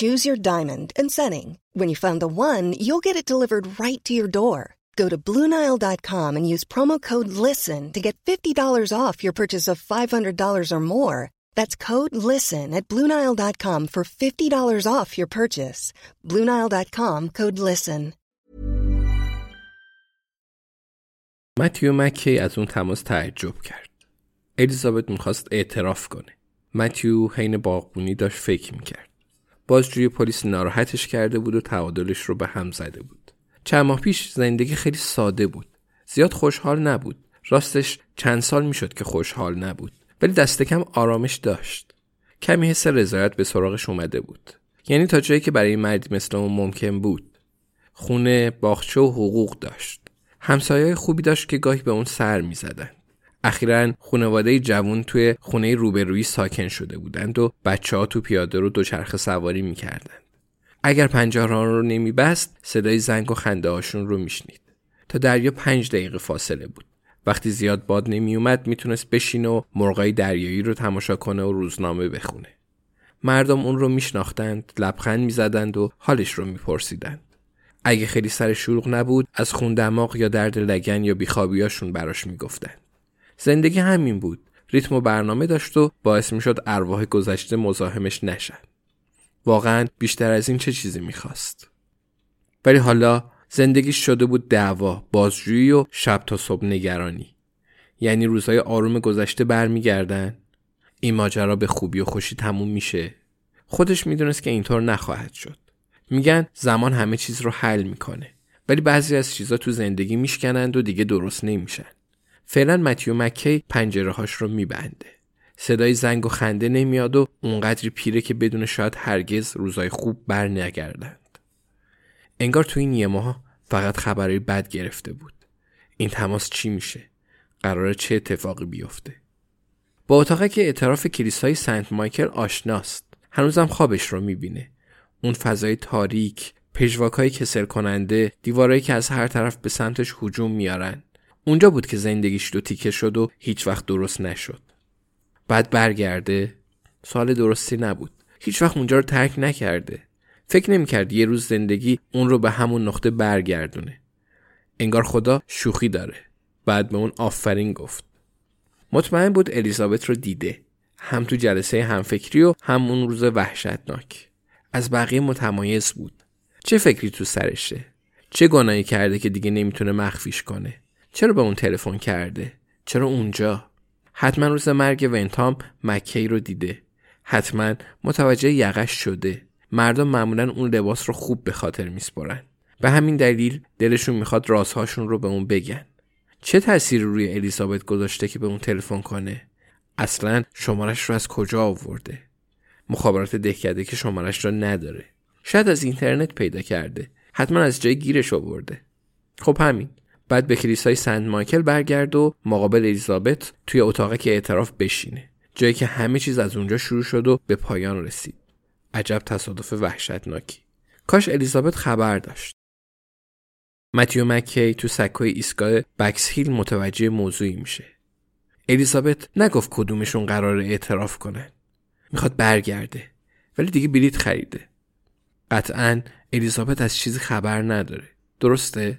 Choose your diamond and setting. When you find the one, you'll get it delivered right to your door. Go to BlueNile.com and use promo code LISTEN to get $50 off your purchase of $500 or more. That's code LISTEN at BlueNile.com for $50 off your purchase. BlueNile.com, code LISTEN. متیو مکی از اون تماس تعجب کرد. الیزابت میخواست اعتراف کنه. متیو حین باغبونی داشت فکر میکرد. بازجوی پلیس ناراحتش کرده بود و تعادلش رو به هم زده بود. چند ماه پیش زندگی خیلی ساده بود. زیاد خوشحال نبود. راستش چند سال میشد که خوشحال نبود. ولی دست کم آرامش داشت. کمی حس رضایت به سراغش اومده بود. یعنی تا جایی که برای مردی مثل اون ممکن بود. خونه، باغچه و حقوق داشت. همسایه‌های خوبی داشت که گاهی به اون سر می‌زدند. اخیراً خانواده جوان توی خونه روبرویی ساکن شده بودند و بچه‌ها تو پیاده رو دوچرخه سواری می‌کردند. اگر پنجره‌ها رو نمی‌بست، صدای زنگ و خنده‌هاشون رو می‌شنید. تا دریا 5 دقیقه فاصله بود. وقتی زیاد باد نمی‌اومد، میتونست بشینه و مرغای دریایی رو تماشا کنه و روزنامه بخونه. مردم اون رو می‌شناختند، لبخند می‌زدند و حالش رو می‌پرسیدند. اگه خیلی سر شلوغ نبود، از خون دماغ یا درد لگن یا بیخوابیاشون براش می‌گفتند. زندگی همین بود. ریتم و برنامه داشت و باعث میشد ارواح گذشته مزاحمش نشن. واقعا بیشتر از این چه چیزی میخواست؟ ولی حالا زندگیش شده بود دعوا، بازجویی و شب تا صبح نگرانی. یعنی روزهای آروم گذشته برمیگردن. این ماجرا به خوبی و خوشی تموم میشه. خودش میدونست که اینطور نخواهد شد. میگن زمان همه چیز رو حل میکنه. ولی بعضی از چیزا تو زندگی میشکنند و دیگه درست نمیشن. فعلا متیو مکی پنجره‌هاش رو میبنده. صدای زنگ و خنده نمیاد و اونقدری پیره که بدون شاید هرگز روزای خوب بر نگردند. انگار تو این یه ماه فقط خبرای بد گرفته بود. این تماس چی میشه؟ قراره چه اتفاقی بیفته؟ با اتاقی که اطراف کلیسای سنت مایکل آشناست. هنوزم خوابش رو میبینه. اون فضای تاریک، پژواک‌های کسل کننده، دیوارایی که از هر طرف به سمتش هجوم میارن. اونجا بود که زندگیش دو تیکه شد و هیچ وقت درست نشد. بعد برگرده؟ سوال درستی نبود. هیچ وقت اونجا رو ترک نکرده. فکر نمی‌کرد یه روز زندگی اون رو به همون نقطه برگردونه. انگار خدا شوخی داره. بعد به اون آفرین گفت. مطمئن بود الیزابت رو دیده. هم تو جلسه همفکری و هم اون روز وحشتناک. از بقیه متمایز بود. چه فکری تو سرشه؟ چه گناهی کرده که دیگه نمیتونه مخفیش کنه؟ چرا به اون تلفن کرده؟ چرا اونجا؟ حتما روز مرگ ونتام مکی رو دیده. حتما متوجه یقش شده. مردم معمولاً اون لباس رو خوب به خاطر میسپرن. به همین دلیل دلشون میخواد رازهاشون رو به اون بگن. چه تأثیری روی الیزابت گذاشته که به اون تلفن کنه؟ اصلاً شمارش رو از کجا آورده؟ مخابرات دهکده که شمارش رو نداره. شاید از اینترنت پیدا کرده. حتما از جای گیرش آورده. خب همین. بعد به کلیسای سنت مایکل برگرد و مقابل الیزابت توی اتاقی که اعتراف بشینه. جایی که همه چیز از اونجا شروع شد و به پایان رسید. عجب تصادف وحشتناکی. کاش الیزابت خبر داشت. متیو مکی تو سکوی ایستگاه بکس هیل متوجه موضوعی میشه. الیزابت نگفت کدومشون قراره اعتراف کنن. میخواد برگرده. ولی دیگه بلیط خریده. قطعاً الیزابت از چیزی خبر نداره. درسته؟